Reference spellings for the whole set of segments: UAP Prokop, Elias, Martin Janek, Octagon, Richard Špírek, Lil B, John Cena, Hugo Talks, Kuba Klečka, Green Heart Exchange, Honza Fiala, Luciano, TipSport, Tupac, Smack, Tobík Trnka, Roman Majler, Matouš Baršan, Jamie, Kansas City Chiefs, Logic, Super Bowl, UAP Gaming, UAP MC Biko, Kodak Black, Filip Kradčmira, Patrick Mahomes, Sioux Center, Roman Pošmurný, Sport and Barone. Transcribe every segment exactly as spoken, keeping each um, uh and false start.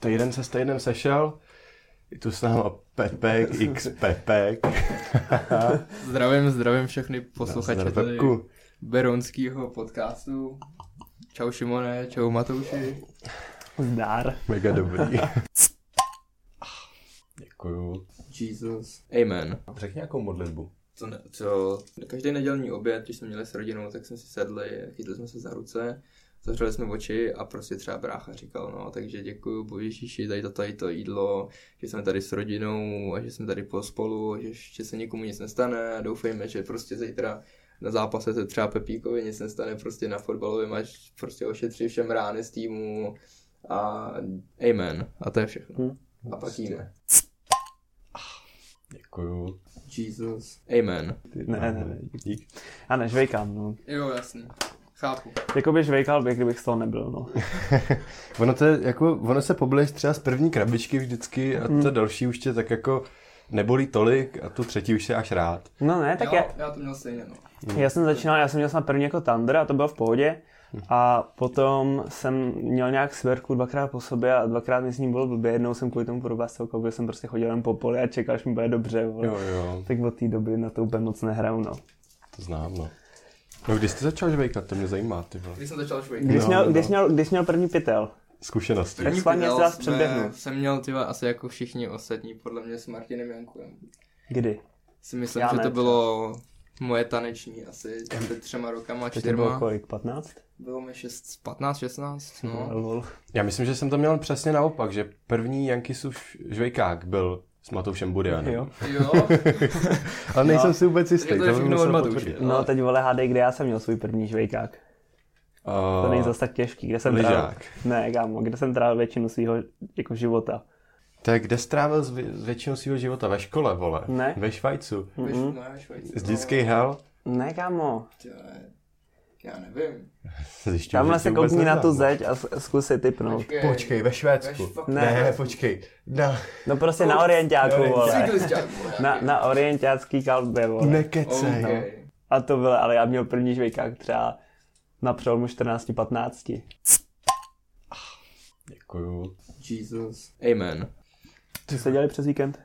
týden se s týdnem sešel. I tu s náma Pepek, x Pepek. Zdravím, zdravím všechny posluchače tady Beronskýho podcastu. Čau Šimone, čau Matouši. Zdár. Mega dobrý. Děkuju. Jesus. Amen. Řekni nějakou modlitbu. Co, ne, co každý nedělní oběd, když jsme měli s rodinou, tak jsme si sedli, chytli jsme se za ruce, zavřeli jsme oči a prostě třeba brácha říkal, no takže děkuju Bohu Ježíši, tady to, tady to jídlo, že jsme tady s rodinou a že jsme tady pospolu, že ještě se nikomu nic nestane a doufejme, že prostě zítra na zápase se třeba Pepíkovi nic nestane, prostě na fotbalovém, až prostě ošetří všem rány z týmu a amen. A to je všechno. Hmm. A pak jíme. Děkuju. Jesus. Amen. Ne, ne, ne, dík. A ne, žvejkám, no. Jo, jasně. Chápu. Jakoby žvejkal bych, kdybych z toho nebyl, no. ono, to je, jako, ono se poblíž třeba z první krabičky vždycky a mm. to další už tě tak jako nebolí tolik a tu třetí už je až rád. No ne, tak jo, já... já to měl stejně, no. Mm. Já jsem začínal, já jsem měl snad první jako Thunder a to bylo v pohodě. A potom jsem měl nějak svěrku dvakrát po sobě a dvakrát mi s ním bylo blbě, jednou jsem kvůli tomu probástil koupil, jsem prostě chodil jen po poli a čekal, až mi bude dobře, vole. Jo, jo. Tak od té doby na to úplně moc nehraju, no. To znám, no. No když jsi začal žvejkat, to mě zajímá, ty vole. Když jsem začal žvejkat? Když, no, měl, no. když, měl, když měl první pytel. Zkušenosti. První pytel jsme, jsem měl tyhle asi jako všichni ostatní, podle mě s Martinem Jankem. Kdy? Si myslím, já že ne, to bylo... Moje taneční asi před třema rokama, čtyřma. Bylo kolik, patnáct? Bylo mi šest, patnáct, šestnáct, no. Já myslím, že jsem to měl přesně naopak, že první Jankysův žvejkák byl s Matoušem Burianem. Jo. jo. Ale nejsem no. si vůbec jistý. To, to všechno od Matouše. No teď vole hádej, kde já jsem měl svůj první žvejkák. Uh, to není zase tak těžký. Kde jsem Ližák. Trál... Ne, kámo, kde jsem trávil většinu svýho jako života. Tak kde strávil z většinu svého života? Ve škole, vole? Ne. Ve Švajcu? Mm-hmm. Ne, ve Švajcu. Z dětských hel? Ne, kámo. Já nevím. Zjišťuji, tamhle se koukni na tu zeď a zkus si typnout. Počkej, počkej ve Švédsku. Ve ne, ne, počkej. Na... No prostě na orientáku, vole. na, na orientácký kalbě, vole. Nekecej. Okay. No. A to bylo, ale já měl první žvejkák třeba na přelomu čtrnáct patnáct. Děkuju. Jesus. Amen. Co jste dělali přes víkend?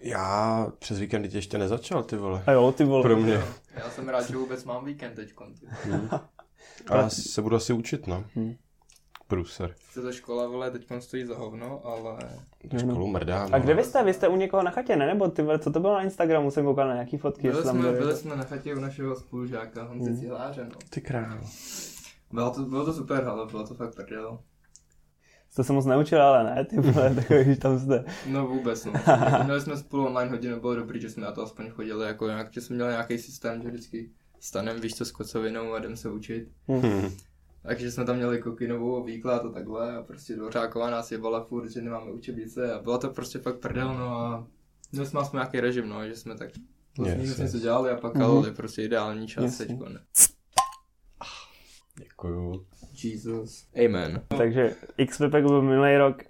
Já přes víkend ještě nezačal, ty vole. A jo, ty vole. Pro mě. Já jsem rád, že vůbec mám víkend teďkon. Hmm. A já se budu asi učit, no. Hmm. Průser. Se ta škola, vole, teďkon stojí za hovno, ale... Do školu mrdám. A kde vy jste? Vy jste u někoho na chatě, ne? Nebo ty vole, co to bylo na Instagramu? Jsem koukal na nějaký fotky. Byli, jsme, byli jsme na chatě u našeho spolužáka, Honze hmm. Cihláře, no. Ty král. Bylo to, bylo to super, ale bylo to fakt prdel. To se moc neučil, ale ne, ty vole, takový, když tam jste. No vůbec, no. Měli jsme spolu online hodinu, bylo dobrý, že jsme na to aspoň chodili, jako nějak, že jsme měli nějaký systém, že vždycky stanem, víš co, s kocovinou a jdem se učit. Hmm. Takže jsme tam měli kokinovou výklad a takhle a prostě Dvořáková nás jebala furt, že nemáme učebnice a bylo to prostě fakt prdel, no a měli jsme aspoň nějaký režim, no, že jsme tak vlastně yes, něco yes. dělali a pak kalili, mm-hmm. prostě ideální čas yes. teďko, ne. Děkuju. Jesus. Amen. Takže X-Pepek byl minulý rok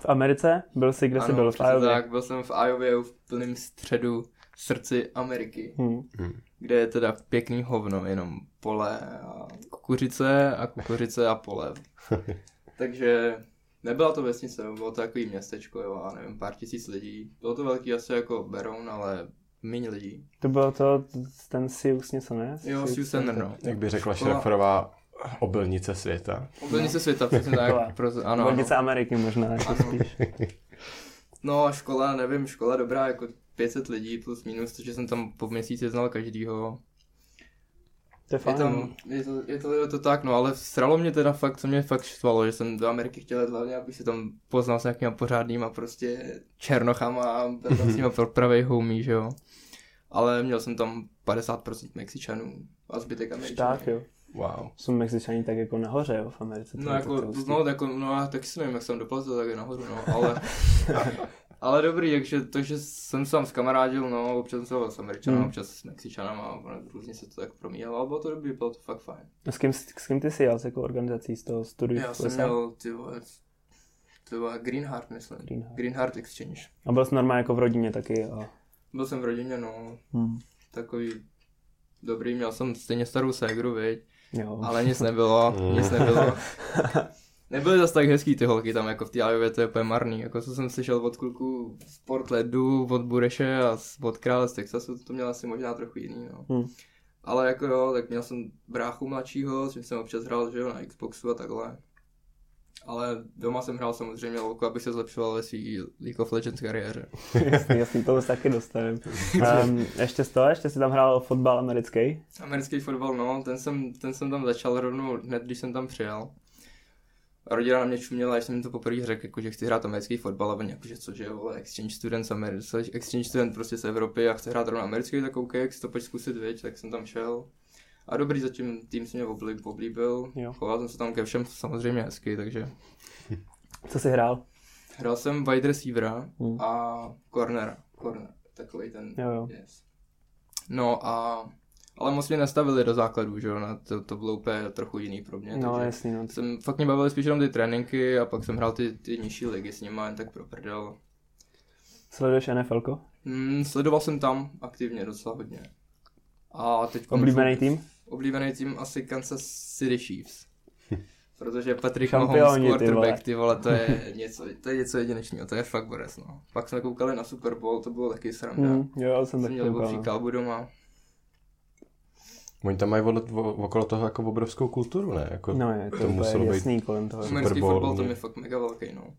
v Americe, byl jsi, kde ano, jsi byl? V Iově. Tak, byl jsem v Iově v plném středu srdci Ameriky, hmm. kde je teda pěkný hovno, jenom pole a kukuřice a kukuřice a pole. Takže nebyla to vesnice, bylo to takový městečko, jo, a nevím, pár tisíc lidí. Bylo to velký asi jako Beroun, ale... Míň lidí. To bylo to, ten Sioux něco, ne? Jo, Sioux Center, no. Jak by řekla Šraferová, obilnice světa. Obilnice no. světa, přesně tak. Proto, ano, obilnice ano. Ameriky možná, jako spíš. No, škola, nevím, škola dobrá, jako pět set lidí plus minus, takže jsem tam po měsíci znal každýho. To je fajn. Je, tam, je, to, je, to, je to tak, no, ale sralo mě teda fakt, co mě fakt štvalo, že jsem do Ameriky chtěl jít hlavně, abych se tam poznal s nějakýma pořádnýma prostě černochama a byl tam s nima pravej homie, že jo. Ale měl jsem tam padesát procent Mexičanů a zbytek Američanů. Tak jo. Wow. Jsou Mexičaní tak jako nahoře, jo, v Americe. No jako, no, jako, no, tak si nevím, jak jsem doplazil, tak je nahoře, no, ale... Ale dobrý, takže to, že jsem sám zkamarádil, no, občas jsem se hoval s Američanem, mm. občas s Mexičanem a různě se to tak promíjelo, ale bylo to dobrý, bylo to fakt fajn. A s kým, s kým ty jsi jel, jako organizací z toho studiu? Já jsem měl, ty vole, to byla Green Heart, myslím, Green Heart. Green Heart Exchange. A byl jsi normálně jako v rodině taky? A... Byl jsem v rodině, no, mm. takový dobrý, měl jsem stejně starou ségru, viď, jo. Ale nic nebylo, mm. nic nebylo. Nebyly zase tak hezký ty holky tam jako v té Ajově, to je úplně marný, jako co jsem slyšel od kluků z Portlandu, od Bureše a od Krále z Texasu, to měl asi možná trochu jiný, no. Hmm. Ale jako jo, tak měl jsem bráchu mladšího, s čím jsem občas hrál, že jo, na Xboxu a takhle. Ale doma jsem hrál samozřejmě lolku, abych se zlepšoval ve svý League of Legends kariéře. Jasný, jasný, to už taky dostaneme. Um, ještě z toho, ještě jsi tam hrál fotbal americký? Americký fotbal, no, ten jsem, ten jsem tam začal rovnou hned, když jsem tam přijel. Rodina na mě čuměla, až jsem mi to poprvé řekl, jako, že chci hrát americký fotbal, ale jakože cože je, vole, exchange student, Ameri- exchange student prostě z Evropy a chce hrát rovnou americký, tak OK, jak si to pojď zkusit, věď, tak jsem tam šel. A dobrý, zatím tým se mě oblíbil, choval jsem se tam ke všem samozřejmě hezky, takže... Co jsi hrál? Hrál jsem wide receivera hmm. a cornera, corner, takový ten, jo, jo. Yes. No a... Ale moc mě nastavili do základů, že jo, to, to bylo úplně trochu jiný pro mě, no, takže jasný, no. Jsem, fakt mě bavili spíš jenom ty tréninky a pak jsem hrál ty, ty nižší ligy s nima, jen tak pro prdel. Sleduješ N F L ko? Mm, sledoval jsem tam aktivně docela hodně. A teď oblíbený tým? Oblíbený tým asi Kansas City Chiefs. Protože Patrick Mahomes quarterback, ty, ty vole, to je něco, to je něco jedinečného, to je fakt borec, no. Pak jsme koukali na Super Bowl, to bylo taky sranda. Mm, jo, jsem, jsem měl obří kalbu doma. Oni tam mají okolo toho jako obrovskou kulturu, ne? Jako no je, to, to muselo je jasný být kolem toho. Americký fotbal tam je fakt mega velký, no.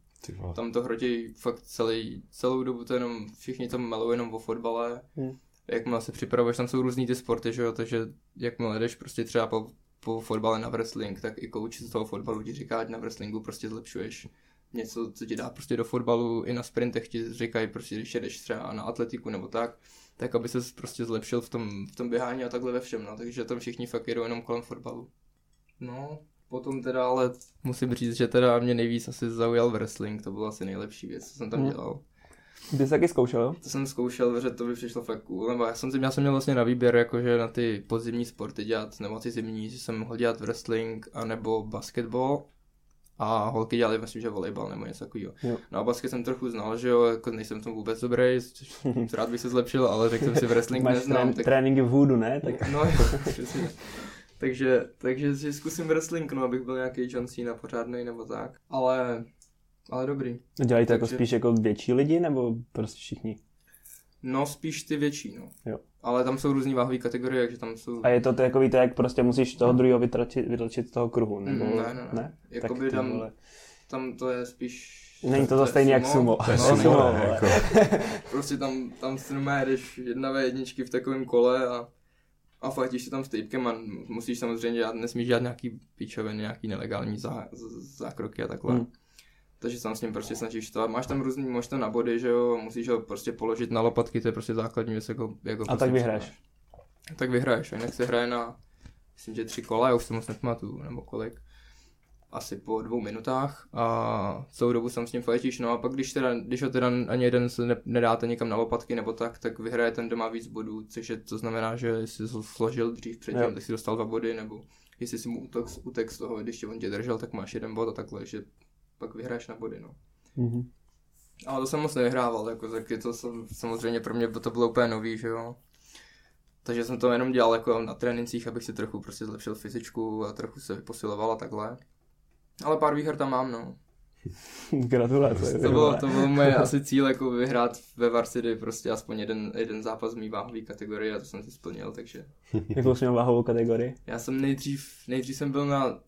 Tam to hrotí fakt celý, celou dobu, to jenom všichni tam melou jenom o fotbale. Hmm. Jakmile se připravuješ, tam jsou různý ty sporty, že jo, takže jakmile jdeš prostě třeba po, po fotbale na wrestling, tak i coach z toho fotbalu ti říká, že na wrestlingu prostě zlepšuješ něco, co ti dá prostě do fotbalu, i na sprintech ti říkají prostě, když jedeš třeba na atletiku nebo tak, tak aby ses prostě zlepšil v tom, v tom běhání a takhle ve všem, no, takže tam všichni fakt jedou jenom kolem fotbalu. No, potom teda, ale musím říct, že teda mě nejvíc asi zaujal wrestling, to byla asi nejlepší věc, co jsem tam dělal. Ty jsi taky zkoušel? To jsem zkoušel, protože to by přišlo fakt cool, nebo já jsem, já jsem měl vlastně na výběr, jakože na ty podzimní sporty dělat, nebo ty zimní, že jsem mohl dělat wrestling, anebo basketball. A holky dělali, myslím, že volejbal nebo něco takového. No a basket jsem trochu znal, že jo, jako nejsem v tom vůbec dobrý, rád bych se zlepšil, ale řekl jsem si, wrestling neznám. Máš tak... tréninky v hoodu, ne? Tak... no, přesně. Takže, takže si zkusím wrestling, no, abych byl nějaký John Cena pořádnej nebo tak, ale, ale dobrý. Dělají to takže... jako spíš jako větší lidi, nebo prostě všichni? No, spíš ty větší, no. Jo. Ale tam jsou různý váhové kategorie, takže tam jsou... A je to takový, to jak prostě musíš toho druhého vytlačit, vytlačit z toho kruhu, nebo... Mm, ne, ne, ne. ne? Jakoby tam, vole... tam to je spíš... Není to za stejný jak sumo. To je sumo, sumo ne, jako. Prostě tam, tam si jdeš jedna ve jedničky v takovém kole a, a fajtíš se tam s týpkem a musíš samozřejmě dělat, nesmíš dělat nějaký pičoviny, nějaký nelegální zá, z, zákroky a takhle. Mm. Takže tam s ním prostě snažíš to. Máš tam různý, máš to na body, že jo, musíš ho prostě položit na lopatky, to je prostě základní věc, jako... jako a tak vyhraješ. A tak vyhraješ, a jinak se hraje na, myslím, že tři kola, já už se moc nepamatuju, nebo kolik. Asi po dvou minutách a celou dobu tam s ním fajtíš, no a pak když, teda, když ho teda ani jeden se ne, nedáte někam na lopatky nebo tak, tak vyhraje ten, kdo má víc bodů, což je, to znamená, že jestli jsi ho složil dřív předtím, yep. tak si dostal dva body, nebo jestli si mu utek, utek z toho, když tě on tě držel, tak máš jeden bod a takhle, že pak vyhráš na body, no. Mm-hmm. Ale to jsem moc nevyhrával, jako, taky to jsem, samozřejmě pro mě to bylo úplně nový, že jo. Takže jsem to jenom dělal jako na trénincích, abych si trochu prostě zlepšil fyzičku a trochu se posiloval a takhle. Ale pár výher tam mám, no. Gratulace. To bylo, to bylo moje asi cíl, jako vyhrát ve Varsity prostě aspoň jeden, jeden zápas z mý váhový kategorie a to jsem si splnil, takže... Jakou jsi měl váhovou kategorii? Já jsem nejdřív, nejdřív jsem byl na...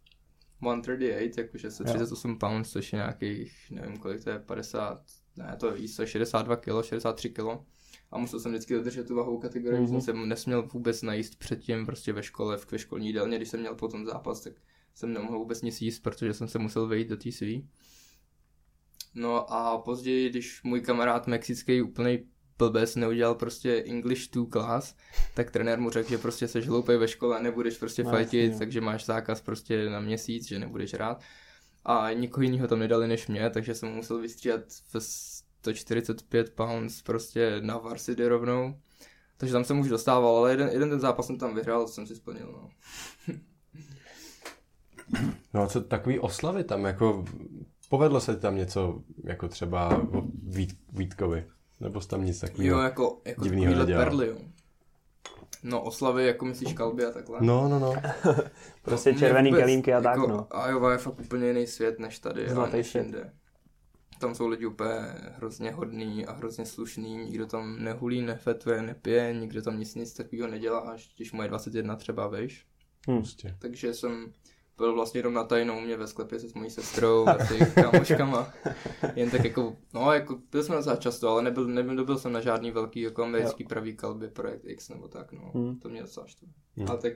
sto třicet osm, jakože sto třicet osm pounds, což je nějakých, nevím kolik to je, padesát, ne to je jísto, šedesát dva kilo, šedesát tři kilo a musel jsem vždycky dodržet tu váhovou kategorii, mm-hmm. jsem nesměl vůbec najíst předtím prostě ve škole, v školní jídelně, když jsem měl potom zápas, tak jsem nemohl vůbec nic jíst, protože jsem se musel vejít do té svý. No a později, když můj kamarád mexický úplnej blbec neudělal prostě English two class, tak trenér mu řekl, že prostě seš hloupej ve škole a nebudeš prostě no, fajtit, no. takže máš zákaz prostě na měsíc, že nebudeš hrát. A nikoho jiného tam nedali než mě, takže jsem musel vystřídat v sto čtyřicet pět pounds prostě na varsity rovnou. Takže tam jsem už dostával, ale jeden, jeden ten zápas jsem tam vyhrál, co jsem si splnil, no. No a co takový oslavy tam, jako povedlo se tam něco, jako třeba Vít, Vítkovi? Nebo jsi tam nic takového divného nedělal? Jo, jako, jako takovýhle perly, jo. No oslavy, jako myslíš kalby a takhle. No, no, no. Prostě červený kelímky a tak, jako, no. Iowa je fakt úplně jiný svět než tady. Zlatý svět. Tam jsou lidi úplně hrozně hodný a hrozně slušný, nikdo tam nehulí, nefetuje, nepije, nikdo tam nic, nic takového nedělá, až když moje dvacet jedna třeba, vejš. Hmm. Takže jsem byl vlastně jenom na tajnou u mě ve sklepě se s mojí sestrou a s jejich kámoškama. Jen tak jako, no jako byl jsem docela často, ale nebyl, nebyl, nebyl jsem na žádný velký jako americký pravý kalby, projekt X nebo tak, no. Hmm. To mě docela štve. Hmm. A tak...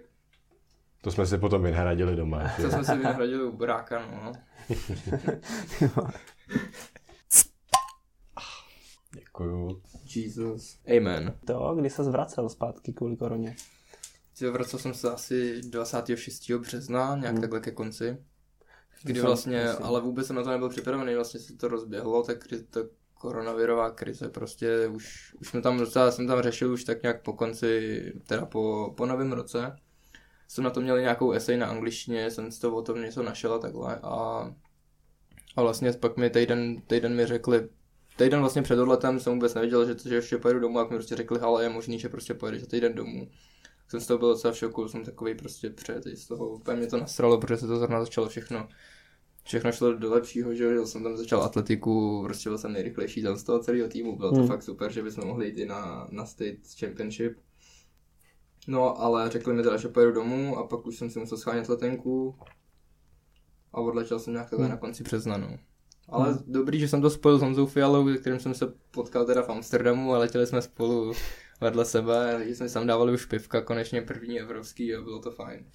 To jsme se potom vynahradili doma. To jsme se vynahradili u Boráka, no. Děkuju. Jesus. Amen. To, kdy se zvracel zpátky kvůli koroně? Vracel jsem se asi dvacátého šestého března, nějak hmm. takhle ke konci. Kdy vlastně, ale vůbec jsem na to nebyl připravený, vlastně se to rozběhlo, tak ta koronavirová krize prostě už, už jsme tam docela, jsem tam řešil už tak nějak po konci, teda po, po novém roce. Jsem na to měl nějakou esej na angličtině, jsem z toho o tom něco našel a takhle a, a vlastně pak mi týden, týden mi řekli, týden vlastně před odletem jsem vůbec nevěděl, že, že ještě pojedu domů, jak mi prostě řekli, ale je možný, že prostě pojedeš týden domů. Jsem z toho byl docela v šoku, jsem takovej prostě přejetej z toho, úplně mě to nasralo, protože se to zrovna začalo všechno, všechno šlo do lepšího, že jo, jsem tam začal atletiku, prostě byl jsem nejrychlejší tam z toho celého týmu, bylo to hmm. fakt super, že bychom mohli jít i na, na State Championship. No, ale řekli mi teda, že pojedu domů a pak už jsem si musel schánět letenku a odletěl jsem nějak takhle hmm. na konci března, no. Ale hmm. dobrý, že jsem to spojil s Honzou Fialou, se kterým jsem se potkal teda v Amsterdamu a letěli jsme spolu vedle sebe, takže jsme tam dávali už pivka, konečně první evropský a bylo to fajn.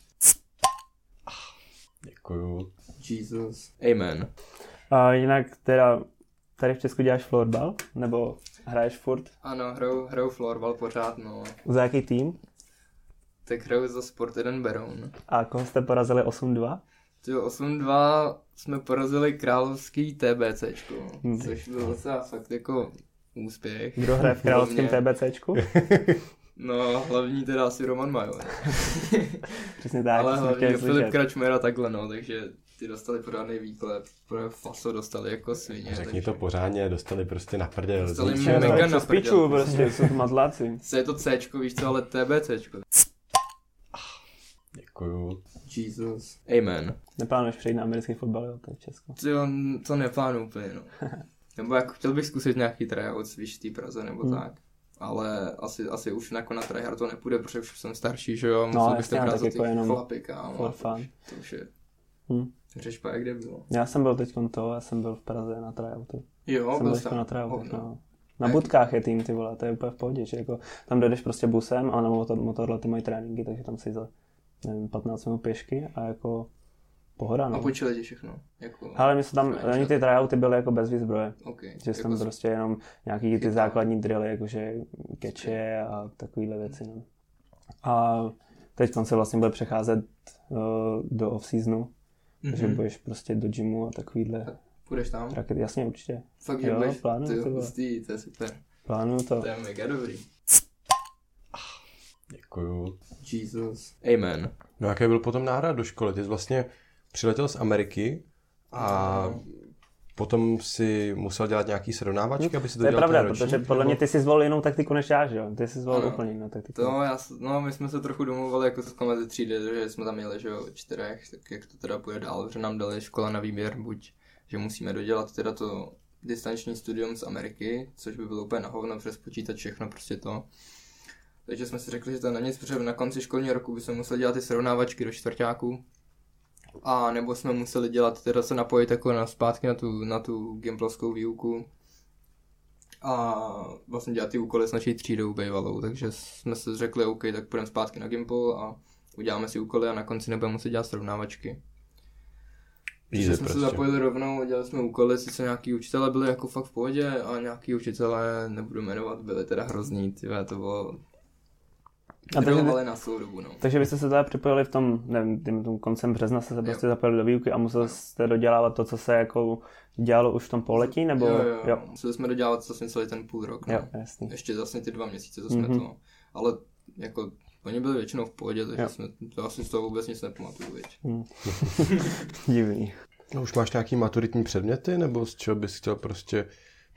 Děkuju. Jesus. Amen. A jinak teda tady v Česku děláš floorball? Nebo hraješ furt? Ano, hraju, hraju floorball pořád, no. Za jaký tým? Tak hraju za Sport and Barone. A koho jste porazili osm dva? osm dva jsme porazili královský TBCčko, což byl docela fakt jako úspěch. Kdo hraje v královském TBCčku? No, hlavní teda asi Roman Majler. Přesně tak. Ale hlavně Filip Kradčmira takhle, no, takže ty dostali pořádný výklep, pro faso dostali jako svině. Řekni takže... to pořádně, dostali prostě na prdel. Dostali mě mega na prdel. Prostě, jsou to mazláci. Je to Cčko, víš co, ale TBCčko. Děkuju. Jesus. Amen. Neplánuješ přejít na americký fotbal, jo, tady v Česku? To, to neplánuju úplně, no. Nebo jako chtěl bych zkusit nějaký tryouts, víš, v té Praze, nebo hmm. tak. Ale asi, asi už jako na tryhard to nepůjde, protože už jsem starší, že jo, musel no, bych to krát za těch chlapik a to už je hmm. řešba, kde bylo. Já jsem byl teď to, já jsem byl v Praze na tryoutu. Jo, jsem byl jsem na tryoutu, no. Na Budkách je tým, ty vole, to je úplně v pohodě, že jako tam dojdeš prostě busem a na motorle ty mají tréninky, takže tam si za nevím, patnáct minut pěšky a jako pohoda, no. A počili tě všechno? Jako... Ale my jsme tam, oni ty tryouty byly jako bez výzbroje. Okay. Že jako tam z... prostě jenom nějaký ty základní drily, jakože keče a takovýhle věci, no. A teď tam se vlastně bude přecházet uh, do off-seasonu, mm-hmm. že budeš prostě do gymu a takovýhle. Tak půjdeš tam? Rakety, jasně, určitě. Fakt, že budeš, plánuju to, hustý, to je super. Plánuju to. To je mega dobrý. Děkuju. Jesus. Amen. No jaký byl potom návrat do školy? Ty jsi vlastně přiletěl z Ameriky a no. potom si musel dělat nějaký srovnávačky, no, aby si to dělal. To je pravda, ročník, protože podle nebo... mě ty jsi zvolil jinou taktiku než já, že jo? Ty jsi zvolil no, úplně jinou taktiku. To, já, no my jsme se trochu domluvali jako z komenty třídy, že jsme tam měli, že jo, čtyřech, tak jak to teda půjde dál, protože nám dali škola na výběr, buď, že musíme dodělat teda to distanční studium z Ameriky, což by bylo úplně na hovno, přes počítač všechno, prostě to. Takže jsme si řekli, že to na nic, protože na konci školního roku bychom museli dělat ty srovnávačky do čtvrťáků. A nebo jsme museli dělat, teda se napojit jako na, zpátky na tu, na tu gimplovskou výuku. A vlastně dělat ty úkoly s naší třídou bývalou. Takže jsme si řekli, OK, tak půjdeme zpátky na gimpl a uděláme si úkoly a na konci nebudeme muset dělat srovnávačky. Takže jsme prostě se zapojili rovnou, dělali jsme úkoly, sice nějaký učitelé byli jako fakt v pohodě a nějaký učitelé, nebudu jmenovat, byli teda hrozný, tyhle, to bylo... A takže, na dobu, no. Takže byste se teda připojili v tom, nevím, tím, tom koncem března jste se prostě jo. zapojili do výuky a museli jste dodělávat to, co se jako dělalo už v tom poletí, nebo? Jo, jo, jo. museli jsme dodělávat vlastně celý ten půl rok, no. Jo, jasný. Ještě vlastně ty dva měsíce, co jsme mm-hmm. to, ale jako oni byli většinou v pohodě, takže jo. jsme to asi z toho vůbec nic nepamatuju, věď. Mm. Divný. No už máš nějaký maturitní předměty, nebo z čeho bys chtěl prostě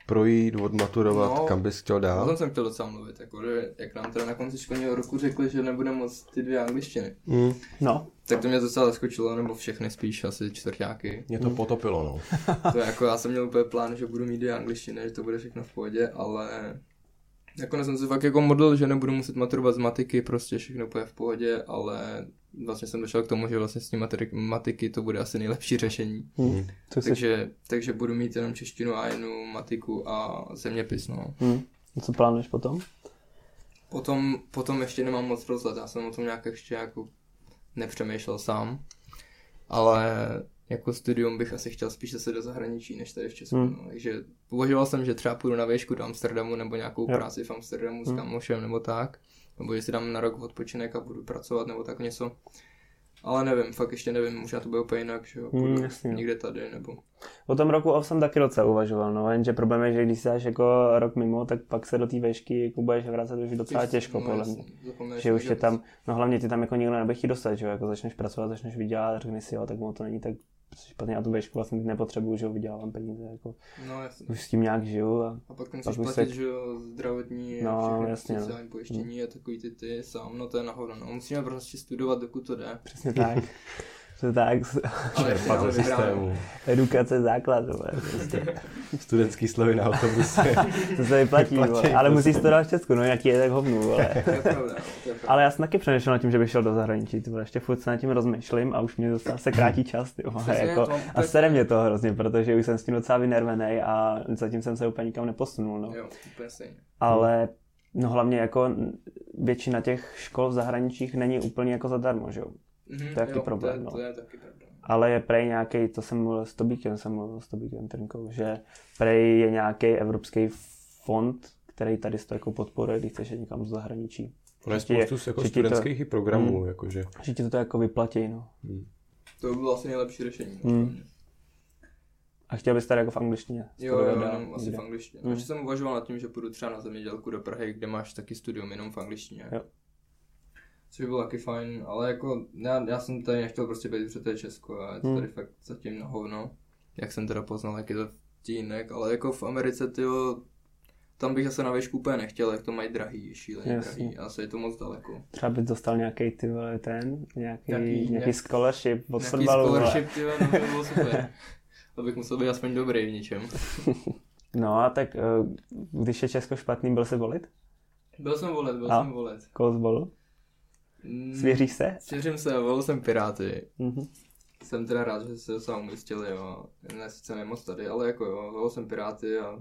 projít, odmaturovat, no, kam bys chtěl dál? No, jsem chtěl docela mluvit, jako, že jak nám teda na konci školního roku řekli, že nebudeme moc ty dvě angličtiny. Mm. No. Tak to mě docela zaskočilo, nebo všechny spíš, asi čtvrťáky. Mě to mm. potopilo, no. To jako, já jsem měl úplně plán, že budu mít dvě angličtiny, že to bude všechno v pohodě, ale... Nakonec jsem se fakt jako modlil, že nebudu muset maturovat z matiky, prostě všechno bude v pohodě, ale vlastně jsem došel k tomu, že vlastně s tím matiky to bude asi nejlepší řešení. Hmm. Takže, takže budu mít jenom češtinu a jednu matiku a zeměpis. No. Hmm. Co plánuješ potom? Potom? Potom ještě nemám moc rozhled, já jsem o tom nějak ještě jako nepřemýšlel sám, ale... Jako studium bych asi chtěl spíš zase do zahraničí, než tady v Česku. Hmm. No. Takže považoval jsem, že třeba půjdu na výšku do Amsterdamu nebo nějakou yep. práci v Amsterdamu hmm. s kamošem nebo tak. Nebo že si dám na rok odpočinek a budu pracovat nebo tak něco. Ale nevím, fakt ještě nevím, možná to bude úplně jinak, že jo, půjdu hmm, někde tady nebo... O tom roku off jsem taky docela uvažoval, no, jenže problém je, že když jsi dáš jako rok mimo, tak pak se do té vejšky jako budeš vracet už docela těžko, no, podle mě. Že už je tam, no hlavně ty tam jako nikdo nebude chtít dostat, že jo, jako začneš pracovat, začneš vydělat, řekneš si jo, tak mu to není tak špatně na tu vejšku, vlastně nepotřebuju, že jo, vydělávám peníze, jako no, jasně. Už s tím nějak žiju a... A pak musíš platit, že jo, zdravotní, no, všechno, jasně, sociální pojištění mm. a takový ty ty sám, no to je nahoru, no, musíme prostě studovat, dokud to jde. Přesně tak. Tak, čerpat systému. Edukace základ, prostě. Studentský slovy na autobuse. To se vyplatí, vyplatí ale musíš to dát v Česku, no jaký je, tak hovnu, vole. Ale já jsem taky přemýšlel nad tím, že bych šel do zahraničí, ty vole, ještě furt se nad tím rozmýšlím a už mě zase se krátí čas, ty vole, jako, a sere mě to hrozně, protože už jsem s tím docela vynervenej a zatím jsem se úplně nikam neposunul, no. Jo, úplně stejně. Ale... No hlavně jako většina těch škol v zahraničích není úplně jako zadarmo, že jo? Mm-hmm, to je taky jo, problém, to je, no. To je taky problém. Ale je prej nějaký, to jsem mluvil s Tobíkem, jsem mluvil s Tobíkem Trnkou, že prej je nějaký evropský fond, který tady to jako podporuje, když chceš někam z zahraničí. Ale je spoustu jako studentských to, i programů, mm, jakože. Že ti to jako vyplatí, no. Mm. To by bylo asi nejlepší řešení. Mm. A chtěl bys tady jako v angličtině? Jo, jo, jo no, asi v angličtině. Takže mm. jsem uvažoval nad tím, že půjdu třeba na zemědělku do Prahy, kde máš taky studium jenom v angličtině. Jo. Což by bylo taky fajn, ale jako já, já jsem tady nechtěl prostě být, protože to je Česko a je to tady fakt zatím na hovno. Jak jsem teda poznal, jak je to tínek, ale jako v Americe, tyjo, tam bych zase na výšku úplně nechtěl, jak to mají drahý, šíleně drahý, asi je to moc daleko. Třeba bys dostal nějaký ty vole ten, nějaký, nějaký, nějaký scholarship od fotbalu. Nějaký scholarship, tyjo, no, to by bylo super. Abych musel být aspoň dobrý v něčem. No a tak, když je Česko špatný, byl jsi volit? Byl jsem volit, byl a? jsem volit. Koho zvolil? Svěříš se? Svěřím se, volil jsem Piráty. Mm-hmm. Jsem teda rád, že se sám umístili, jo. Ne, sice nemoc tady, ale jako jo, volil jsem Piráty a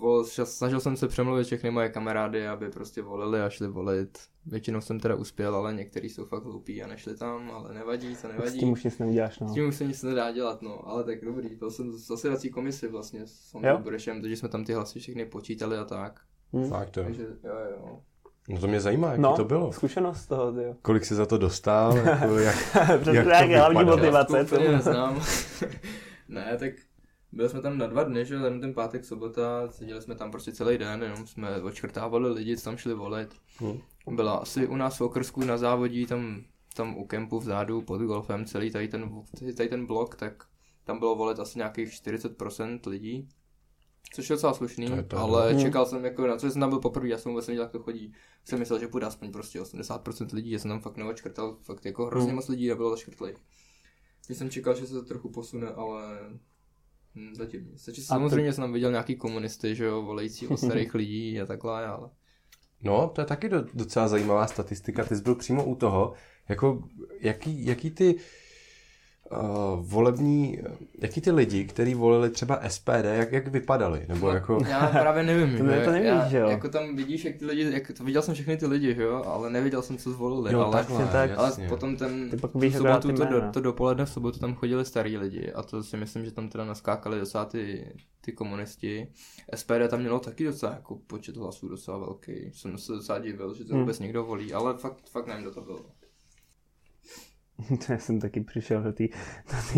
volil, snažil jsem se přemluvit všechny moje kamarády, aby prostě volili a šli volit. Většinou jsem teda uspěl, ale někteří jsou fakt hloupí a nešli tam, ale nevadí, to nevadí. S tím už nic neuděláš, no. S tím už se nic nedá dělat, no, ale tak dobrý, byl jsem z zasedací komisi vlastně s Ondrou Burešem, takže jsme tam ty hlasy všechny počítali a tak. Mm. Fakt jo. Takže, jo, jo. No to mě zajímá, jak no, to bylo. Zkušenost toho, tyjo. Kolik jsi za to dostal, jako jak, jak to hlavní motivace. To neznám. Ne, tak byli jsme tam na dva dny, že ten, ten pátek, sobota, seděli jsme tam prostě celý den, jenom jsme odškrtávali lidi, tam šli volit. Hmm. Byla asi u nás v okrsku na závodí, tam, tam u kempu vzadu pod golfem celý tady ten, tady ten blok, tak tam bylo volit asi nějakých čtyřicet procent lidí. Což je docela slušný, to je to, ale ne. Čekal jsem jako, na co jsem tam byl poprvé, já jsem vůbec nevěděl, jak to chodí. Jsem myslel, že půjde aspoň prostě osmdesát procent lidí, že jsem tam fakt neočkrtal, fakt jako hrozně hmm. moc lidí a bylo zaškrtlých. Když jsem čekal, že se to trochu posune, ale hm, zatím stačí. Samozřejmě to... jsem tam viděl nějaký komunisty, že jo, volející o starých lidí a takhle, ale... No, to je taky do, docela zajímavá statistika, ty jsi byl přímo u toho, jako jaký, jaký ty... Uh, volební, jaký ty lidi, kteří volili třeba S P D, jak, jak vypadali, nebo no, jako... Já právě nevím, to jak, to nevíš, já, jo. Jako tam vidíš, jak ty lidi, jak, to viděl jsem všechny ty lidi, že jo, ale neviděl jsem, co zvolili, jo, ale, takhle, tak, ale potom ten, v sobotu, to, do, to dopoledne v sobotu tam chodili starý lidi a to si myslím, že tam teda naskákali docela ty, ty komunisti. S P D tam mělo taky docela jako počet hlasů docela velký, jsem se docela divil, že to hmm. vůbec někdo volí, ale fakt, fakt nevím, kdo to bylo. To já jsem taky přišel do té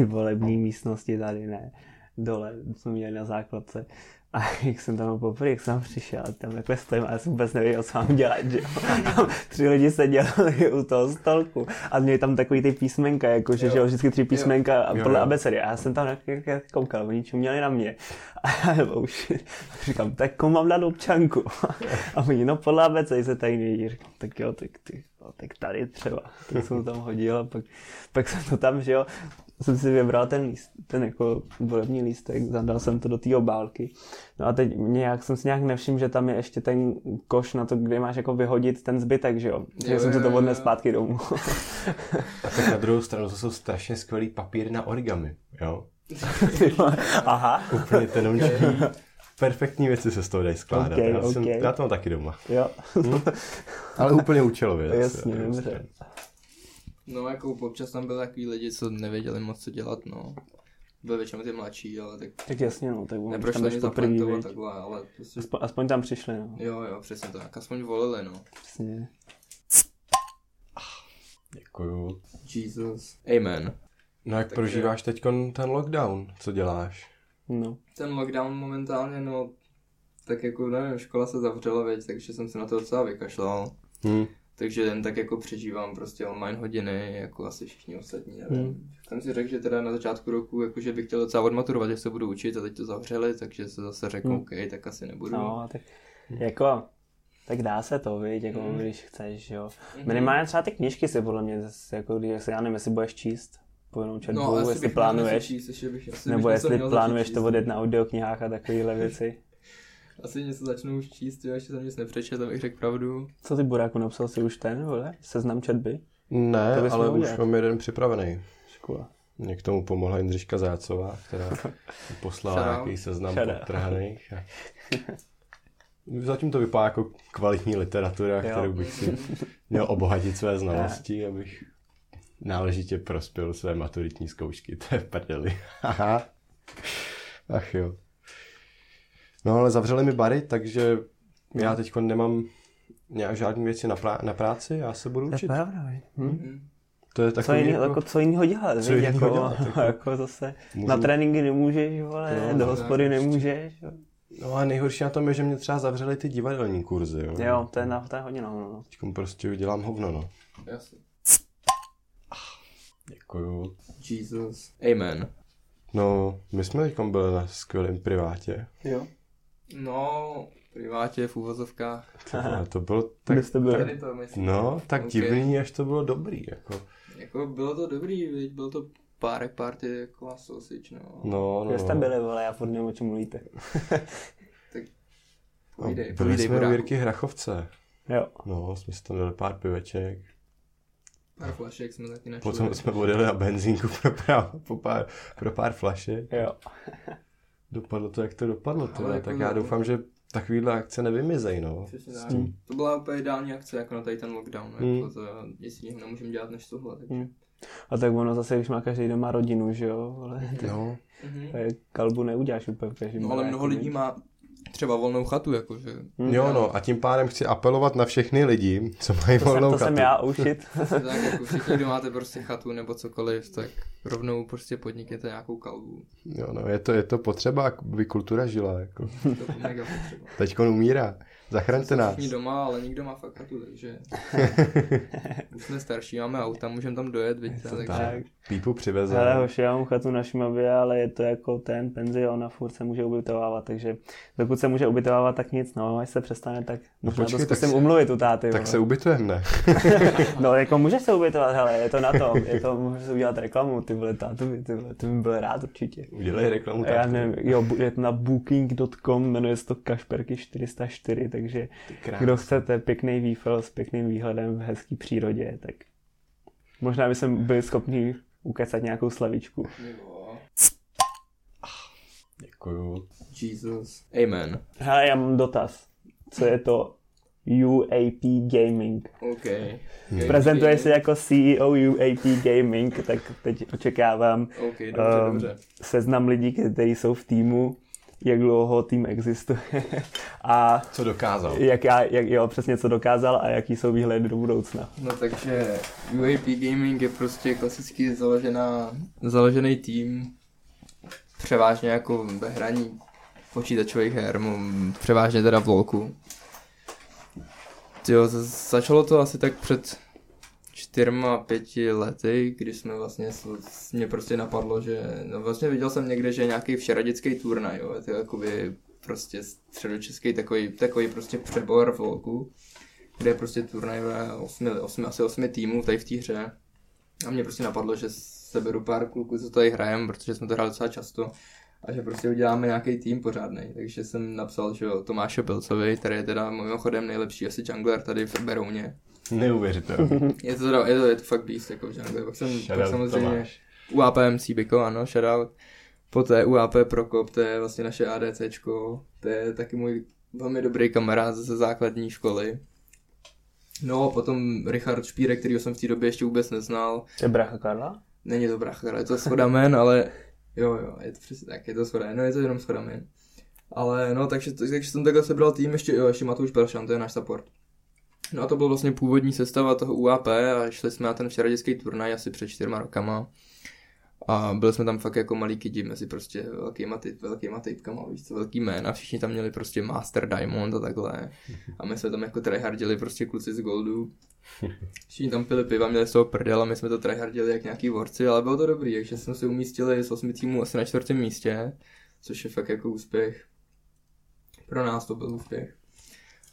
volební místnosti tady, ne, dole, jsme měli na základce A jak jsem tam poprvé, jak jsem tam přišel, tam takhle stojím a já jsem vůbec nevěděl, co mám dělat, že tam tři lidi seděli u toho stolku a měli tam takový ty písmenka, jakože, že jo, vždycky tři písmenka jo. Jo, podle abecedy. A já jsem tam koukal, oni ničím měli na mě. A já už říkám, tak komu mám dát občanku? A oni, no podle abecedy se tady neví. Říkám, tak jo, tak, ty, tak tady třeba. Tak jsem tam hodil a pak, pak jsem to tam, že jo, jsem si vybral ten líst, ten jako volební lístek, zadal jsem to do té obálky. No a teď nějak jsem si nějak nevšiml, že tam je ještě ten koš na to, kde máš jako vyhodit ten zbytek, že jo? Že jo, jsem se to odnes zpátky domů. A tak na druhou stranu to jsou strašně skvělý papíry na origami, jo? Aha. Úplně tenoučký. Perfektní věci se z toho dají skládat. Okay, já, okay. Jsem, já to mám taky doma. Jo. Hm? Ale úplně účelově. Jasně, dobře. No jako občas tam byli takový lidi, co nevěděli moc co dělat, no. Byl většinou ty mladší, ale tak... Tak jasně, no, tak neprošli ani zaplantovat takhle, ale... Prostě... Aspoň, aspoň tam přišli, no. Jo, jo, přesně tak, aspoň volili, no. Přesně. Děkuju. Jesus. Amen. No jak tak prožíváš teď ten lockdown, co děláš? No. Ten lockdown momentálně, no... Tak jako, nevím, škola se zavřela, věď, takže jsem se na to docela vykašlal. Hm. Takže jen tak jako přežívám prostě online hodiny, jako asi všichni ostatní, nevím. Mm. Jsem si řekl, že teda na začátku roku, jakože bych chtěl docela odmaturovat, že se budu učit a teď to zavřeli, takže se zase řekl, mm. OK, tak asi nebudu. No, tak mm. jako, tak dá se to, viď, jako mm. když chceš, jo. Mm. Minimálně třeba ty knížky si podle mě, jako když, já nevím, jestli budeš číst povinnou četbu, no, jestli plánuješ, číst, ještě bych, asi nebo jestli plánuješ to odjet na audioknihách a takovéhle věci. Asi něco začnu už číst, jo, ještě jsem nic nepřečet, abych řekl pravdu. Co ty, Buráku, napsal si už ten, vole, seznam četby? Ne, ale už mám jeden připravený. Škoda. Mě k tomu pomohla Jindříška Zácová, která poslala Šadám. Nějaký seznam podtrhaných. A... Zatím to vypadá jako kvalitní literatura, jo. Kterou bych si měl obohatit své znalosti, ne. Abych náležitě prospěl své maturitní zkoušky. To je prdeli. Aha. Ach jo. No ale zavřeli mi bary, takže já teď nemám nějak žádný věci na, prá- na práci, já se budu učit. To je pravda, hm? To je takový... Co jiného jako, jiný dělat, co jiný jako, dělat jako, jako zase můžu... na tréninky nemůžeš, vole, no, do hospody nemůžeš. Jo. No a nejhorší na tom je, že mě třeba zavřeli ty divadelní kurzy, jo. Jo, to je, na, to je hodně na hovno, no. Teďkom prostě udělám hovno, no. Jasně. Děkuju. Jesus. Amen. No, my jsme teďkom byli na skvělém privátě. Jo. No, privátě v uvozovkách. To, to bylo tak, byli to, myslím, no, tak okay. Divný, až to bylo dobrý. Jako, jako bylo to dobrý, viď? Bylo to pár party jako a sausage, no. No, no. Jste tam byli, vole, já furt nevím, o čem mluvíte. Tak povídej, no, povídej, jsme u Jirky Hrachovce. Jo. No, jsme si tam dali pár piveček. Pár flašek jsme taky načali. Potom jsme odjeli na benzínku pro, práv, po pár, pro pár flašek. Jo. Dopadlo to, jak to dopadlo, ale tak já doufám, to... že takovýhle akce nevymizejí, no. Hmm. To byla úplně ideální akce, jako na tady ten lockdown, hmm. jako to, jestli něho nemůžeme dělat než tohle, takže. Hmm. A tak ono zase, když má každý doma rodinu, že jo, ale tak, no. Tak kalbu neuděláš úplně každý. No ale mnoho lidí má třeba volnou chatu, jakože. Hmm. Jo, no a tím pádem chci apelovat na všechny lidi, co mají to volnou jsem, to chatu. To jsem já ušit. Tak jako všichni, kdo máte prostě chatu nebo cokoliv, tak rovnou prostě podnikněte nějakou kalbu. Jo, no je to, je to potřeba, aby kultura žila, jako. To mega potřeba. Teďkon umírá, zachraňte nás. Všichni doma, ale nikdo má fakt chatu, takže. Už jsme starší, máme auta, můžeme tam dojet, vidíte, takže. Tak. Pípu přiveze. Ale hoši, já mám chatu na Šumavě, ale je to jako ten penzion a furt se může ubytovávat, takže dokud se může ubytovávat, tak nic, no, až se přestane, tak no, možná počkej, to zkusím se, umluvit u táty. Tak jo. Se ubytujeme, ne? No, jako můžeš se ubytovat, hele, je to na tom, je to, můžeš udělat reklamu, ty vole, tátu, ty vole, ty by byl rád určitě. Udělej reklamu tátu. Já nevím, jo, je na booking tečka com, jmenuje se to Kašperky čtyři sta čtyři, takže kdo chcete pěkný výfel s pěkným výhledem v hezký přírodě, tak možná by jsem byl schopný ukecat nějakou slavičku. Děkuju. Jesus. Amen. Hele, já mám dotaz. Co je to U A P Gaming? OK. Prezentuje se jako C E O U A P Gaming, tak teď očekávám okay, dobře, um, dobře. Seznam lidí, kteří jsou v týmu, jak dlouho tým existuje a... Co dokázal. Jak já, jak, jo, přesně co dokázal a jaký jsou výhledy do budoucna. No takže U A P Gaming je prostě klasicky založená, založený tým, převážně jako ve hraní počítačových her, převážně teda v LoLku. Jo, začalo to asi tak před čtyřma, pěti lety, kdy jsme vlastně, mě prostě napadlo, že, no vlastně viděl jsem někde, že nějaký všeradický turnaj, jo, to je jakoby prostě středočeský takový, takový prostě přebor v LoLku, kde je prostě turnaj asi osmi týmů tady v té hře. A mě prostě napadlo, že seberu pár kluků, co tady hrajem, protože jsme to hráli docela často, a že prostě uděláme nějaký tým pořádnej. Takže jsem napsal, že jo, Tomáše Pilcovi, který je teda mimochodem nejlepší asi jungler tady v Berouně. Neuvěřitelný. Je to teda, je to, je to fakt beast jako v jungler. Pak jsem pak samozřejmě Tomáš. U A P M C Biko, ano, shoutout. Poté U A P Prokop, to je vlastně naše ADCčko, to je taky můj velmi dobrý kamarád ze základní školy. No, potom Richard Špírek, kterýho jsem v té době ještě vůbec neznal. Je brácha Karla? Není to brácha Karla, je to shoda men, ale jo, jo, je to přesně tak, je to shoda, no je to jenom shoda men. Ale no, takže, takže jsem takhle sebral tým, ještě, jo, ještě Matouš Baršan, to je náš support. No a to byl vlastně původní sestava toho U A P a šli jsme na ten všeradický turnaj asi před čtyřma rokama. A byli jsme tam fakt jako malí kidi mezi prostě velkýma, typ, velkýma typkama, víš co, velký jména, všichni tam měli prostě Master Diamond a takhle. A my jsme tam jako tryhardili prostě kluci z Goldu. Všichni tam pili piva, měli z toho prdel a my jsme to tryhardili jak nějaký vorci, ale bylo to dobrý, takže jsme se umístili s osmi týmů asi na čtvrtém místě, což je fakt jako úspěch. Pro nás to byl úspěch.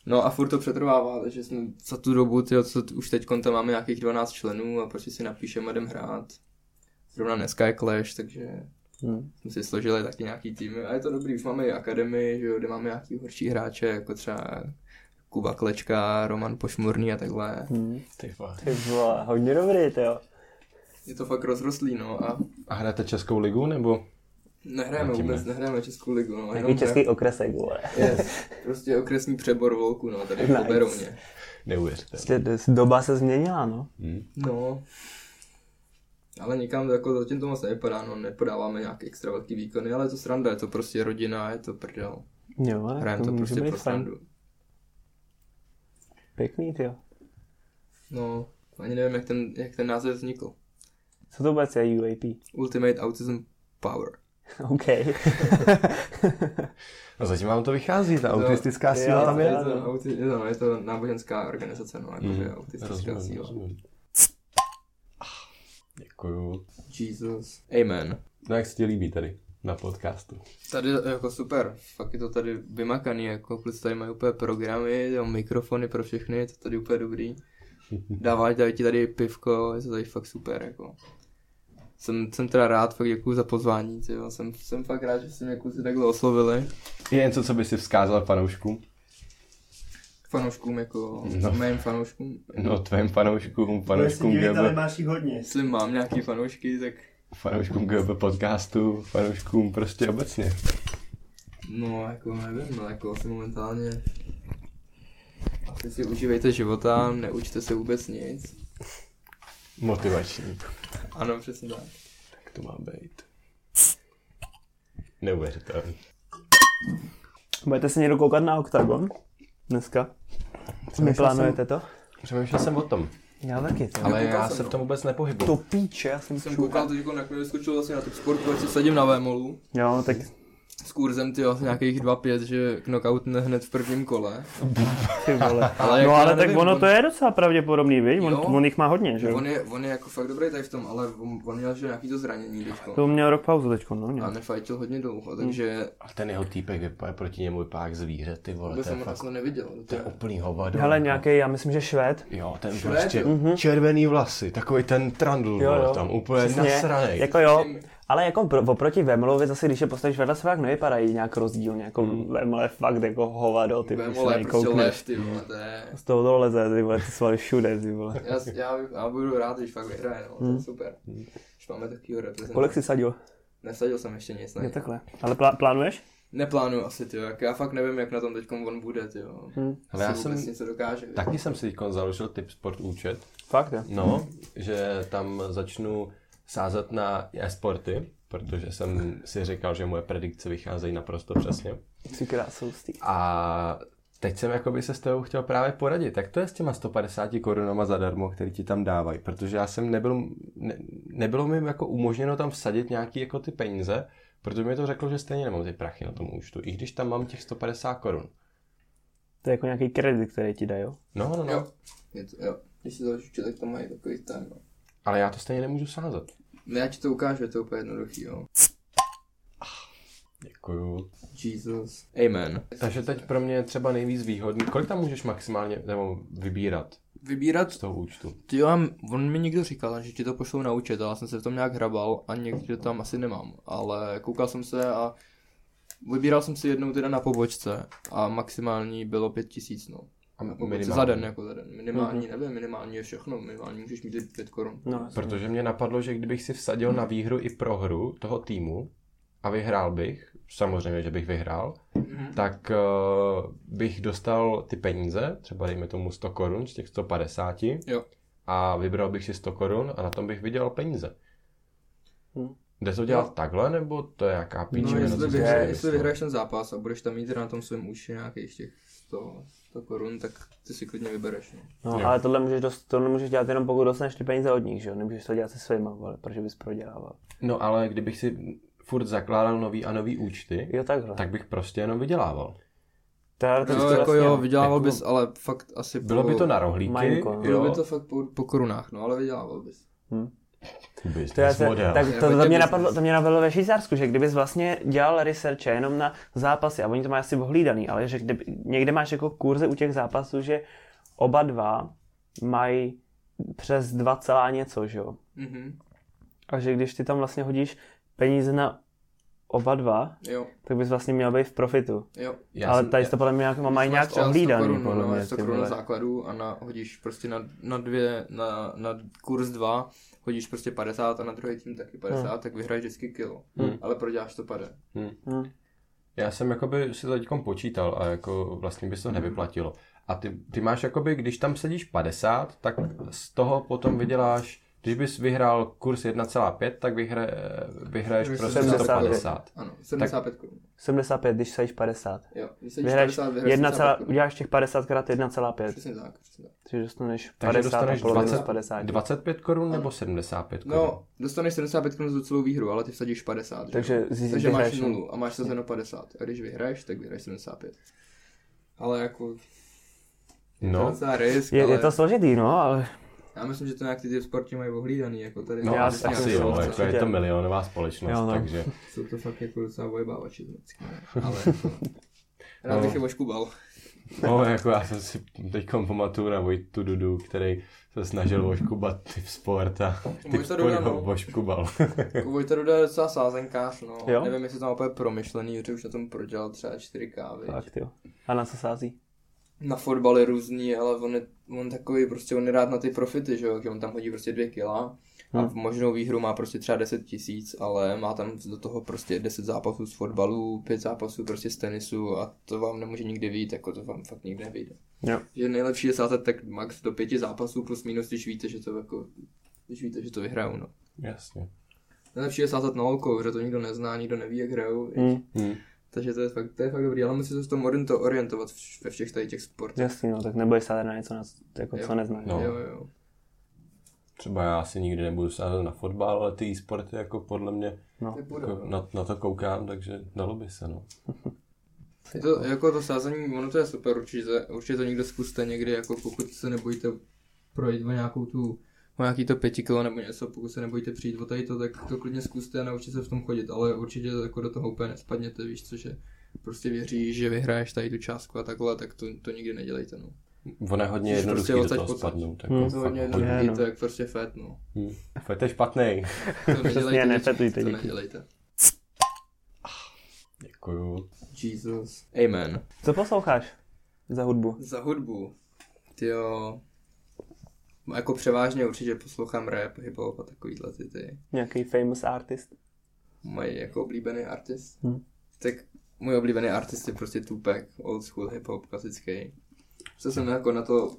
No a furt to přetrvává, takže jsme za tu dobu, tyjo, co už teď tam máme nějakých dvanáct členů a prostě si napíšeme a jdem hrát. Zrovna dneska je Clash, takže hmm. jsme si složili taky nějaký týmy a je to dobrý, už máme i akademii, že jo, kde máme nějaký horší hráče, jako třeba Kuba Klečka, Roman Pošmurný a takhle. Hmm. Ty vole, ty vole, hodně dobrý, ty jo. Je to fakt rozrostlý, no a... A hrajete Českou ligu, nebo? Nehrajeme vůbec, ne? Nehráme Českou ligu, no. Jaký český hra... okresek, vole. Yes. Prostě okresní přebor volku, no, tady nice. V Berouně. Neuvěřitelné. Doba se změnila, no. Hmm. No. Ale nikam jako zatím to moc nevypadá, no, nepodáváme nějaké extra velký výkony, ale je to sranda, je to prostě rodina, je to prdel. Jo, ale hrajeme to, to prostě pro srandu. Pěkný, tyjo. No, ani nevím, jak ten, jak ten název vznikl. Co to vůbec je U A P? Ultimate Autism Power. OK. No zatím vám to vychází, ta to, autistická je, síla tam je. Je to, no. auti, je, to, je to náboženská organizace, no, jakože mm, autistická rozumím, síla. Rozumím. Děkuju. Jesus. Amen. No jak se ti líbí tady na podcastu? Tady jako super, fakt je to tady vymakaný, jako kluci tady mají úplně programy, mikrofony pro všechny, je to tady úplně dobrý. Dávají tady ti tady pivko, je to tady fakt super, jako. Jsem, jsem teda rád, fakt děkuju za pozvání, tyjo. Jsem, jsem fakt rád, že jste mě kluci takhle oslovili. Je něco, co by si vzkázal fanouškům? Fanouškům jako, no. Mým fanouškům. No tvým fanouškům, fanouškům G B. Ale máš jich hodně. Jestli mám nějaký fanoušky, tak... Fanouškům G B podcastu, fanouškům prostě obecně. No jako nevím, no jako asi momentálně... Asi si užívejte života, neučte se vůbec nic. Motivační. Ano, přesně tak. Tak to má být. Neuvěřitelný. Budete se někdo koukat na Octagon? Dneska. My plánujete jsem, to? Přemýšlel jsem o tom. Já taky. To. Ale já, já se v tom vůbec nepohybuji. To píče, já jsem, jsem koukal, to jako nakonec vyskočil vlastně na TipSportu, ať se sadím na Vémolu. Jo, tak... S kurzem ty vlastně nějakých dva pět, že knockout hned v prvním kole. Ty vole. Ale no ale tak nevím, ono on... to je docela pravděpodobný, víš? On, on jich má hodně, že? On je, on je jako fakt dobrý tady v tom, ale on, on měl že nějaký to zranění teďko. To měl rok pauzu teďko, no. Měl. A nefajtil hodně dlouho, takže... A ten jeho týpek vypadá proti němu pák zvíře, ty vole. To jsem fakt... neviděl. To je úplný hovado. Hele, nějaký, já myslím, že Švéd. Jo, ten Švéd, prostě jo. Červený vlasy, takový ten trandl byl tam, úplně nasranej. Jako jo. Ale jako oproti Vemlovi zase, když je postavíš vedle sebe, tak nevypadají nějak rozdílně, jako hmm. Vemle fakt jako hovado, ty Vemle je prostě lev, ty vole, to je... Z toho toho leze, ty vole, ty svaly všude, ty vole. Já, já, já budu rád, když fakt vyhraje, no, hmm. to je super. Hmm. Už máme takovýho reprezentace. Kolik jsi sadil? Nesadil jsem ještě nic, ne. Je takhle. Ale plá, plánuješ? Neplánuju asi, tyjo, jak já fakt nevím, jak na tom teďkom on bude, tyjo. Hmm. Ale já jsem, dokáže, taky jsem si teďkon založil TipSport účet. Fakt, jo? No, že tam začnu sázet na e-sporty, protože jsem si říkal, že moje predikce vycházejí naprosto přesně. Třikrát jsou stý. A teď jsem jakoby se s tebou chtěl právě poradit, tak to je s těma sto padesáti korunama zadarmo, který ti tam dávají, protože já jsem nebyl, ne, nebylo mi jako umožněno tam vsadit nějaký jako ty peníze, protože mi to řeklo, že stejně nemám ty prachy na tom účtu, i když tam mám těch sto padesát korun. To je jako nějaký kredit, který ti dají, jo? No, no, no. Jo, je to, jo. Když si založíš účet, tak to mají takový ten, no. Ale já to stejně nemůžu sázet. Já ti to ukážu, je to úplně jednoduchý, jo. Děkuju. Jesus. Amen. Takže teď pro mě je třeba nejvíc výhodný. Kolik tam můžeš maximálně nebo vybírat? Vybírat? Z toho účtu. Ty jo, on mi někdo říkal, že ti to pošlou na účet, ale já jsem se v tom nějak hrabal a někde tam asi nemám. Ale koukal jsem se a vybíral jsem si jednou teda na pobočce a maximální bylo pět tisíc, no. A minimální. Za den, jako za den. Minimální, mm-hmm. nevím, minimální je všechno, minimální můžeš mít pět korun. No, protože mě napadlo, že kdybych si vsadil na výhru i prohru toho týmu a vyhrál bych, samozřejmě, že bych vyhrál, mm-hmm. tak uh, bych dostal ty peníze, třeba dejme tomu sto korun z těch sto padesáti, jo. A vybral bych si sto korun a na tom bych vydělal peníze. Mm. Jde to dělat no. takhle, nebo to je jaká píčina? No, jestli, vyhra, jestli vyhraješ ten zápas a budeš tam mít na tom svém účtu nějakých těch sto korun, tak ty si klidně vybereš. No, no ale tohle můžeš, dost, tohle můžeš dělat jenom pokud dostaneš ty peníze od nich, že jo? Nemůžeš to dělat se svýma, vole, protože bys prodělával. No ale kdybych si furt zakládal nový a nový účty, jo, tak bych prostě jenom vydělával. Tady, no, jako vlastně, jo, vydělával jako, bys, ale fakt asi bylo po, by to na rohlíky, majinko, no. Bylo by to fakt po, po korunách, no ale vydělával bys. Hm. To, se, tak to, to, mě napadlo, to mě napadlo ve Švýcarsku, že kdybys vlastně dělal researche jenom na zápasy, a oni to mají asi ohlídaný, ale že kdyby, někde máš jako kurzy u těch zápasů, že oba dva mají přes dva celá něco, že jo? Mm-hmm. A že když ty tam vlastně hodíš peníze na oba dva, jo. tak bys vlastně měl být v profitu. Jo. Já ale jsem, tady já, to podle mě nějak, mají nějak ohlídaný. Máš sto korun základu a na, hodíš prostě na, na dvě, na, na kurz dva, hodíš prostě padesát a na druhý tým taky padesát, hmm. tak vyhraješ vždycky kilo, hmm. ale proděláš to pade. Hmm. Hmm. Já jsem jakoby si to teďkom počítal a jako vlastně by se to nevyplatilo. A ty, ty máš jakoby, když tam sedíš padesát, tak z toho potom vyděláš, když bys vyhrál kurz jedna celá pět, tak vyhra, vyhraješ prostě sto padesát. Ano, sedmdesát pět korun. sedmdesát pět, když sedíš padesát. Jo, když sedíš padesát, vyhraješ uděláš těch padesát krát jedna celá pět. Přesně tak, přesně tak. Takže dostaneš padesát, dostaneš dvacet, padesát. dvacet pět korun nebo sedmdesát pět korun? No, dostaneš sedmdesát pět korun za celou výhru, ale ty vsadíš padesát. Takže, zjistí, takže máš nulu a máš sazeno padesát. A když vyhraješ, tak vyhraješ sedmdesát pět. Ale jako... No. To je, risk, je, ale... je to složitý, no, ale... Já myslím, že to nějak ty sporty mají ohlídaný, jako tady. No, asi jo, jako určitě. Je to milionová společnost, jo, no. takže... Jsou to fakt jako docela vojebávači, ale jako... Rád no. bych je oškubal. No, jako já jsem si teďkom pamatuju na Vojtu Dudu, který se snažil oškubat TipSport a TipSport ho oškubal. Vojta Duda je docela sázenkář, no. Jo? Nevím, jestli tam úplně promyšlený, že už na tom prodělal třeba čtyři ká, viď? Fakt jo. A na co sází? Na fotbal je různý, ale on, je, on takový, prostě on je rád na ty profity, že jo, on tam hodí prostě dvě kila a v možnou výhru má prostě třeba deset tisíc, ale má tam do toho prostě deset zápasů z fotbalu, pět zápasů prostě z tenisu a to vám nemůže nikdy vyjít, jako to vám fakt nikdy nevyjde. Jo. Že nejlepší je sázet tak max do pěti zápasů plus minus, když víte, že to jako, když víte, že to vyhrajou, no. Jasně. Nejlepší je sázet na holkou, protože to nikdo nezná, nikdo neví, jak hrajou. Mm. Takže to je fakt, to je fakt dobrý, ale musíš se v tom orientovat ve všech tady těch sportech. Jasně, no, tak nebudeš sázet na něco, jako, co neznáš. No. Jo, jo. Třeba já asi nikdy nebudu sázet na fotbal, ale ty e-sporty jako podle mě no. jako na, na to koukám, takže dalo by se, no. to, jako to sázení, ono to je super, určitě, určitě to někdo zkuste někdy, jako pokud se nebojíte projít o nějakou tu, o nějaký to pěti kilo nebo něco, pokud se nebojíte přijít o tady to, tak to klidně zkuste a naučit se v tom chodit, ale určitě jako do toho úplně nespadněte, víš co, že prostě věříš, že vyhraješ tady tu částku a takhle, tak to, to nikdy nedělejte, no. Ono je hodně jednoduchý prostě do toho spadnou. To je hodně jednoduchý, to je jak prostě fet, no. Hmm. Fet je špatnej. To nedělejte, nefetujte, to nedělejte. Děkuju. Jesus. Amen. Co posloucháš za hudbu? Za hudbu? Tyjo... Jako převážně určitě poslouchám rap, hip-hop a takovýhle ty ty. Nějaký famous artist? Můj jako oblíbený artist? Hmm. Tak můj oblíbený artist je prostě Tupac, old school hip-hop, klasický. Co jsem jako na to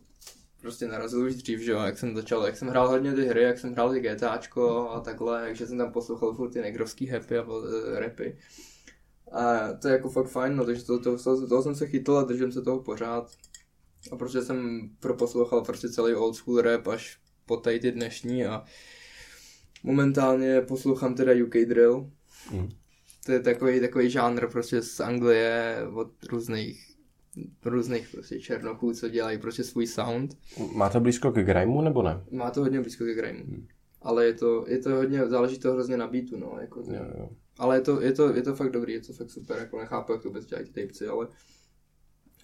prostě narazil už dřív, že jo, jak jsem začal, jak jsem hrál hodně ty hry, jak jsem hrál ty GTAčko a takhle, takže jsem tam poslouchal furt ty negrovský happy a rapy. A to je jako fakt fajn, no, takže to, to, to, toho jsem se chytl a držím se toho pořád. A protože jsem proposlouchal prostě celý old school rap až po tady ty dnešní a momentálně poslouchám teda U K drill. Mm. To je takový, takový žánr prostě z Anglie od různých různých prostě černochů, co dělají prostě svůj sound. Má to blízko ke grimeu nebo ne? Má to hodně blízko ke grimeu. Hmm. Ale je to, je to hodně, záleží to hrozně na beatu, no, jako jo, jo. Ale je to, je to, je to fakt dobrý, je to fakt super, jako nechápu, jak to vůbec dělají ty typci, ale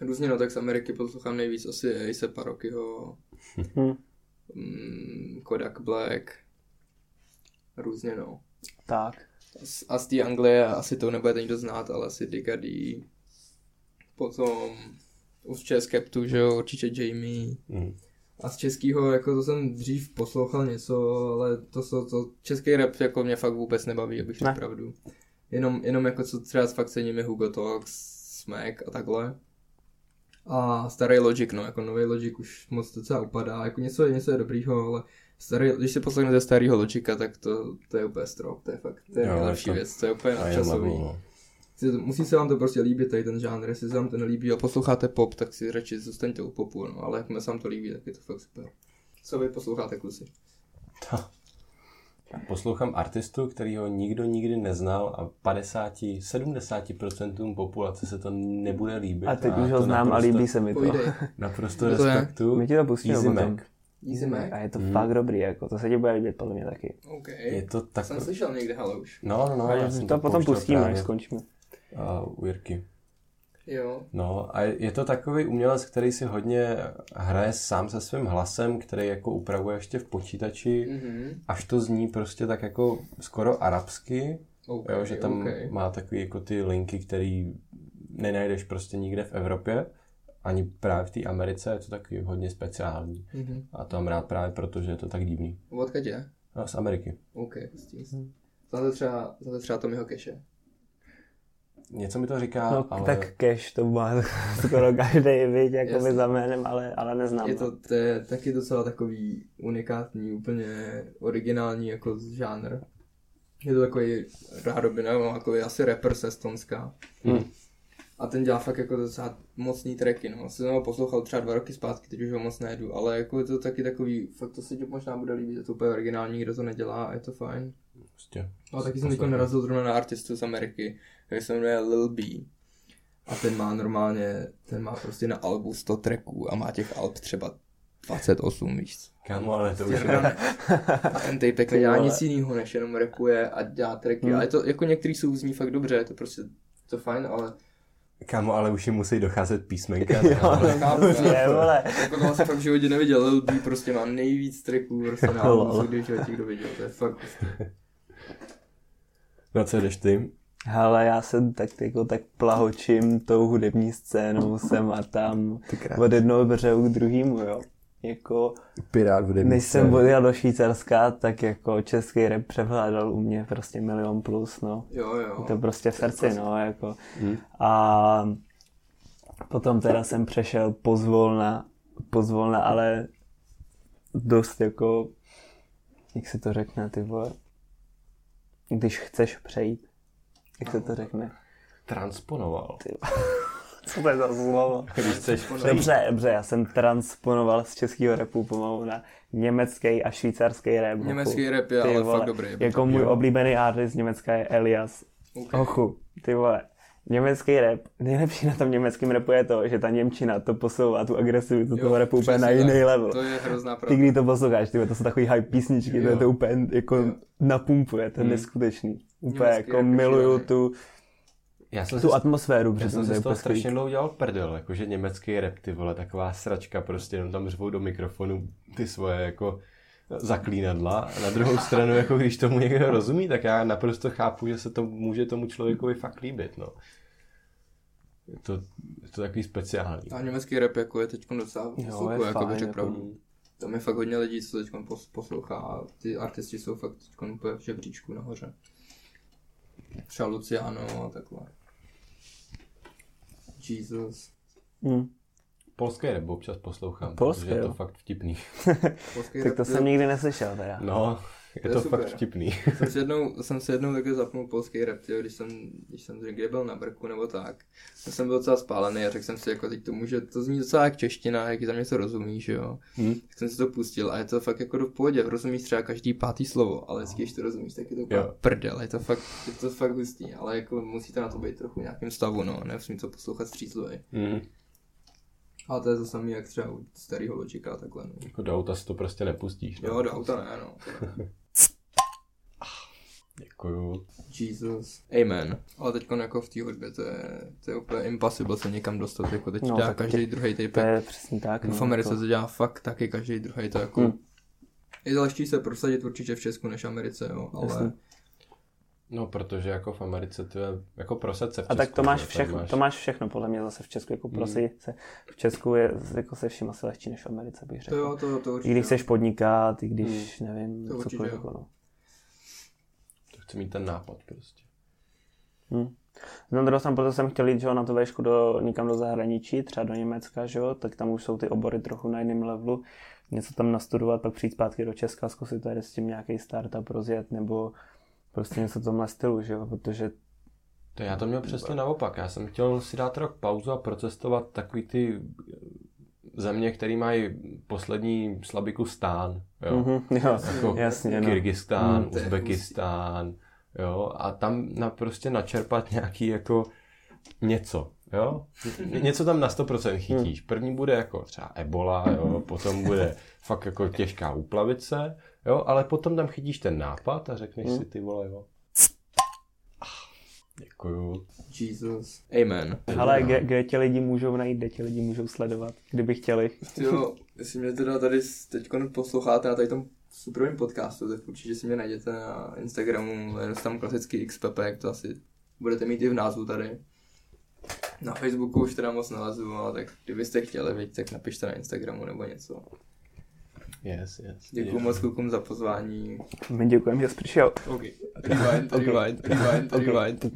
různě, no, tak z Ameriky poslouchám nejvíc asi A$AP Rockyho, mm, Kodak Black, různě, no. Tak. A z té Anglie asi to nebude nikdo znát, ale asi Digga D. Potom už české ptu, že jo, určitě Jamie. Mm. A z českého, jako to jsem dřív poslouchal něco, ale to, to, to český rap jako mě fakt vůbec nebaví, abych řekl ne. pravdu. Jenom, jenom jako co třeba fakt cením je Hugo Talks, Smack a takhle. A starý Logic, no, jako nový Logic už moc docela upadá, jako něco, něco je dobrýho, ale starý, když si poslechnete starýho Logica, tak to, to je úplně strop, to je fakt, to je nejlepší věc, to je úplně nadčasový. Musí se vám to prostě líbit, tady ten žánr, jestli se vám to nelíbí a posloucháte pop, tak si radši zůstaňte u popu, no, ale jakmile se vám to líbí, tak je to fakt super. Co vy posloucháte, kluci? Ta. Poslouchám artistu, kterýho nikdo nikdy neznal a padesát až sedmdesát procent populace se to nebude líbit. A teď a už ho znám naprosto, a líbí se mi to. Pojdej. Naprosto respektu. My ti to pustíme potom. A je to hmm. fakt dobrý, jako, to se ti bude líbit podle mě taky. Okay. Je to tak... Jsem slyšel někde, ale už. No, no, no, já jsem to potom pustíme, až skončíme. Uh, u Jirky. Jo. No a je to takový umělec, který si hodně hraje sám se svým hlasem, který jako upravuje ještě v počítači, mm-hmm. až to zní prostě tak jako skoro arabsky, okay, jo, že tam okay. má takový jako ty linky, který nenajdeš prostě nikde v Evropě, ani právě v té Americe, je to taky hodně speciální. Mm-hmm. A to mám rád právě proto, že je to tak divný. Odkud je? No, z Ameriky. OK, stíl. Zase třeba, zase třeba Tommyho Cashe. Něco mi to říká, no, ale... Tak Cash to má skoro každej, viď, jako by za jménem, ale, ale neznám. Je to, to je taky docela takový unikátní, úplně originální jako žánr. Je to takový rádobina, takový asi rapper z Estonska. Hmm. A ten dělá fakt jako docela mocný tracky, no. Asi jsem ho poslouchal třeba dva roky zpátky, teď už ho moc nejdu, ale jako je to taky takový, fakt to se ti možná bude líbit, je to úplně originální, kdo to nedělá a je to fajn. Prostě. A taky jsem teďko narazil zrovna na artistu z Ameriky, který se jmenuje Lil B. A ten má normálně, ten má prostě na albu sto tracků a má těch alb třeba dvacet osm, víc. Kámo, ale to už ne. A ten týpek nedělá nic jinýho, než jenom rapuje a dělá tracky. Hmm. A je to, jako některý jsou zní fakt dobře, je to prostě, to fajn, ale... Kámo, ale už jim musí docházet písmenka. Ne? Jo, nechápu, je, vole. Jako toho jsem fakt v životě neviděl, Lil B prostě má nejvíc tracků, prostě na albu, když ho ti kdo viděl, to je fakt. No co jdeš ty? Hele, já se tak, jako, tak plahočím tou hudební scénou sem a tam od jednoho břehu k druhému, jo. Jako, Pirát hudební než jsem odjel do Švýcarska, tak jako český rap převládal u mě prostě milion plus, no. Jo, jo. To prostě v srdci, no, jako. Hmm. A potom teda jsem přešel pozvolna, pozvolna, ale dost jako, jak se to řekne, ty vole. Když chceš přejít, jak se to řekne? Transponoval. Ty, co to je za slovo? Když chceš přejít. Dobře, dobře, já jsem transponoval z českého rapu pomalu na německý a švýcarský rap. Německý rap je ty, ale vole, fakt dobrý. Jako můj oblíbený artist z Německa je Elias. Okay. Ochu, ty vole. Německý rap, nejlepší na tom německém rapu je to, že ta němčina to posouvá tu agresivitu toho rapu úplně na jiný level. To je hrozná pravda. Ty když to posloucháš, ty, to jsou takový hype písničky, to je to úplně jako jo. napumpuje, to je hmm. neskutečný. Úplně německý jako miluju tu, já jsem tu si, atmosféru. Já, já jsem si z toho strašně dlouho dělal prdel, jakože německý rap, ty vole, taková sračka, prostě jenom tam řvou do mikrofonu ty svoje jako zaklínadla. Na druhou stranu, jako když tomu někdo rozumí, tak já naprosto chápu, že se to může tomu člověkovi fakt líbit, no. Je to, je to takový speciální. A německý rap jako je teď docela poslouchu, jako bych řekl pravdu. Tam je fakt hodně lidí, co teď poslouchá a ty artisti jsou fakt teď úplně v žebříčku nahoře. Třeba Luciano a takhle. Jesus. Mm. Polský rap občas poslouchám, Polské, protože je to fakt vtipný. Tak to jsem nikdy neslyšel teda. No, Je to, to je fakt vtipný. Jsem si jednou, jsem si jednou taky zapnul polský rap, tyjo, když jsem, když jsem kde byl na Brku nebo tak. Já jsem byl docela spálený a řekl jsem si, jako teď to může, to zní docela jak čeština, jak tam něco rozumíš, jo. Hmm. Tak jsem si to pustil a je to fakt jako do pohodě, rozumíš třeba každý pátý slovo, ale když to rozumíš, tak je to úplně prdel, je to fakt, je to fakt hustý, ale jako musíte na to být trochu nějakým stavu, no, nemusím to poslouchat střízlivě. Hmm. Ale to je to samý jak třeba u starého Logika a takhle. No. Jako do auta si to prostě nepustíš. Ne? Jo, do auta ne, no. Děkuju. Jesus. Amen. Ale teď jako v té hudbě to je, to je úplně impossible se někam dostat. Jako teď no, dá každý tě, druhý typ. To je přesně tak. V Americe to... to dělá fakt taky každý druhý. To jako... Hmm. Je další se prosadit určitě v Česku než Americe, jo. Ale... Jasně. No, protože jako v Americe to je jako prosadit se v Česku. A tak to máš všechno, máš... to máš všechno, podle mě zase v Česku, jako prosadit se. V Česku je jako se vším asi lehčí než v Americe, bych řekl. To jo, to, to určitě. I když chceš podnikat, i když, hmm. nevím, to cokoliv jako, no. To chci mít ten nápad prostě. Hmm. Na druhou stranu, proto jsem chtěl jít, že jo, na tu vejšku do, nikam do zahraničí, třeba do Německa, že jo, tak tam už jsou ty obory trochu na jiném levelu. Něco tam nastudovat, pak přijít zpátky do Česka, zkusit tady s tím nějaký startup rozjet, nebo prostě něco v tomhle stylu, že jo, protože... To já to měl přesně naopak, já jsem chtěl si dát rok pauzu a procestovat takový ty země, které mají poslední slabikustán, jo. Mm-hmm, jo, jako jasně, no. Kyrgyzstán, mm, Uzbekistán, jo, a tam na, prostě načerpat nějaký jako něco, jo. Něco tam na sto procent chytíš, první bude jako třeba ebola, jo, potom bude fakt jako těžká úplavice, jo, ale potom tam chytíš ten nápad a řekneš hmm. si, ty vole, jo. Děkuju. Jesus. Amen. Ale kde, kde tě lidi můžou najít, kde tě lidi můžou sledovat, kdyby chtěli. Jo, jestli mě teda tady teď posloucháte na tady tom superovém podcastu, tak určitě si mě najděte na Instagramu, jenom tam klasický X P P, jak to asi budete mít i v názvu tady. Na Facebooku už teda moc nalezu, ale tak kdybyste chtěli, věď, tak napište na Instagramu nebo něco. Yes, yes. Děkuju moc klukům za pozvání. My děkujeme, že jsi přišel. Okay. Rewind, rewind, rewind, rewind.